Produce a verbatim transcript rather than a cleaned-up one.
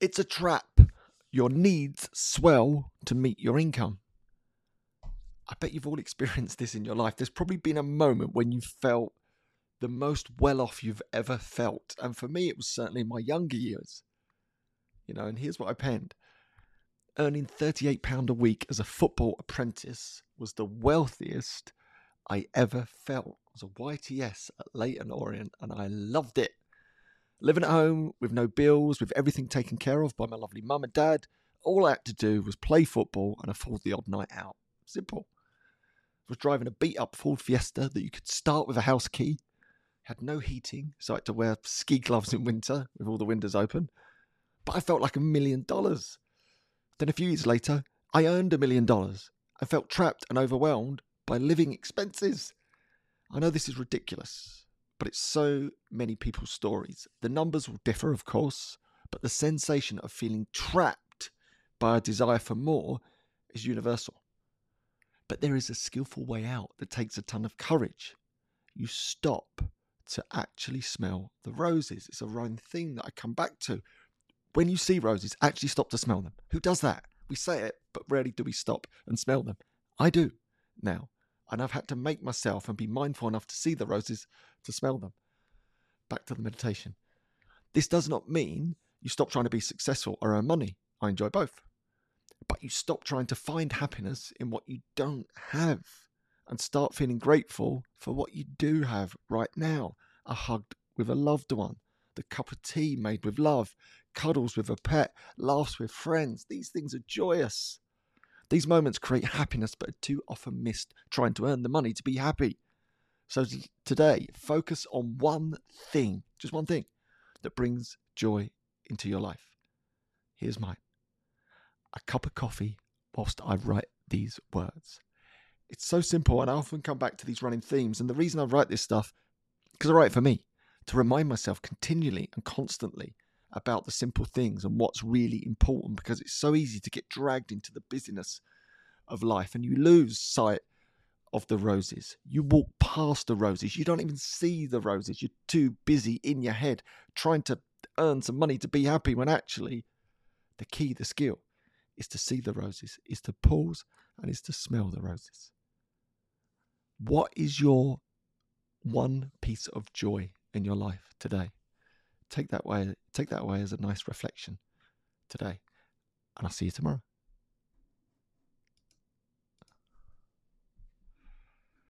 It's a trap. Your needs swell to meet your income. I bet you've all experienced this in your life. There's probably been a moment when you felt the most well-off you've ever felt. And for me, it was certainly in my younger years. You know, and here's what I penned. Earning thirty-eight pounds a week as a football apprentice was the wealthiest I ever felt. It was a Y T S at Leighton Orient, and I loved it. Living at home with no bills, with everything taken care of by my lovely mum and dad, all I had to do was play football and afford the odd night out. Simple. I was driving a beat-up Ford Fiesta that you could start with a house key. Had no heating, so I had to wear ski gloves in winter with all the windows open. But I felt like a million dollars. Then a few years later, I earned a million dollars. I felt trapped and overwhelmed by living expenses. I know this is ridiculous, but it's so many people's stories. The numbers will differ, of course, but the sensation of feeling trapped by a desire for more is universal. But there is a skillful way out that takes a ton of courage. You stop to actually smell the roses. It's a running theme that I come back to. When you see roses, actually stop to smell them. Who does that? We say it, but rarely do we stop and smell them. I do now. And I've had to make myself and be mindful enough to see the roses, to smell them. Back to the meditation. This does not mean you stop trying to be successful or earn money. I enjoy both. But you stop trying to find happiness in what you don't have and start feeling grateful for what you do have right now. A hug with a loved one, the cup of tea made with love, cuddles with a pet, laughs with friends. These things are joyous. These moments create happiness, but are too often missed trying to earn the money to be happy. So today, focus on one thing, just one thing, that brings joy into your life. Here's mine. A cup of coffee whilst I write these words. It's so simple, and I often come back to these running themes. And the reason I write this stuff, because I write it for me, to remind myself continually and constantly about the simple things and what's really important, because it's so easy to get dragged into the busyness of life and you lose sight of the roses. You walk past the roses. You don't even see the roses. You're too busy in your head trying to earn some money to be happy, when actually the key, the skill, is to see the roses, is to pause and is to smell the roses. What is your one piece of joy in your life today? Take that away, take that away as a nice reflection today, and I'll see you tomorrow.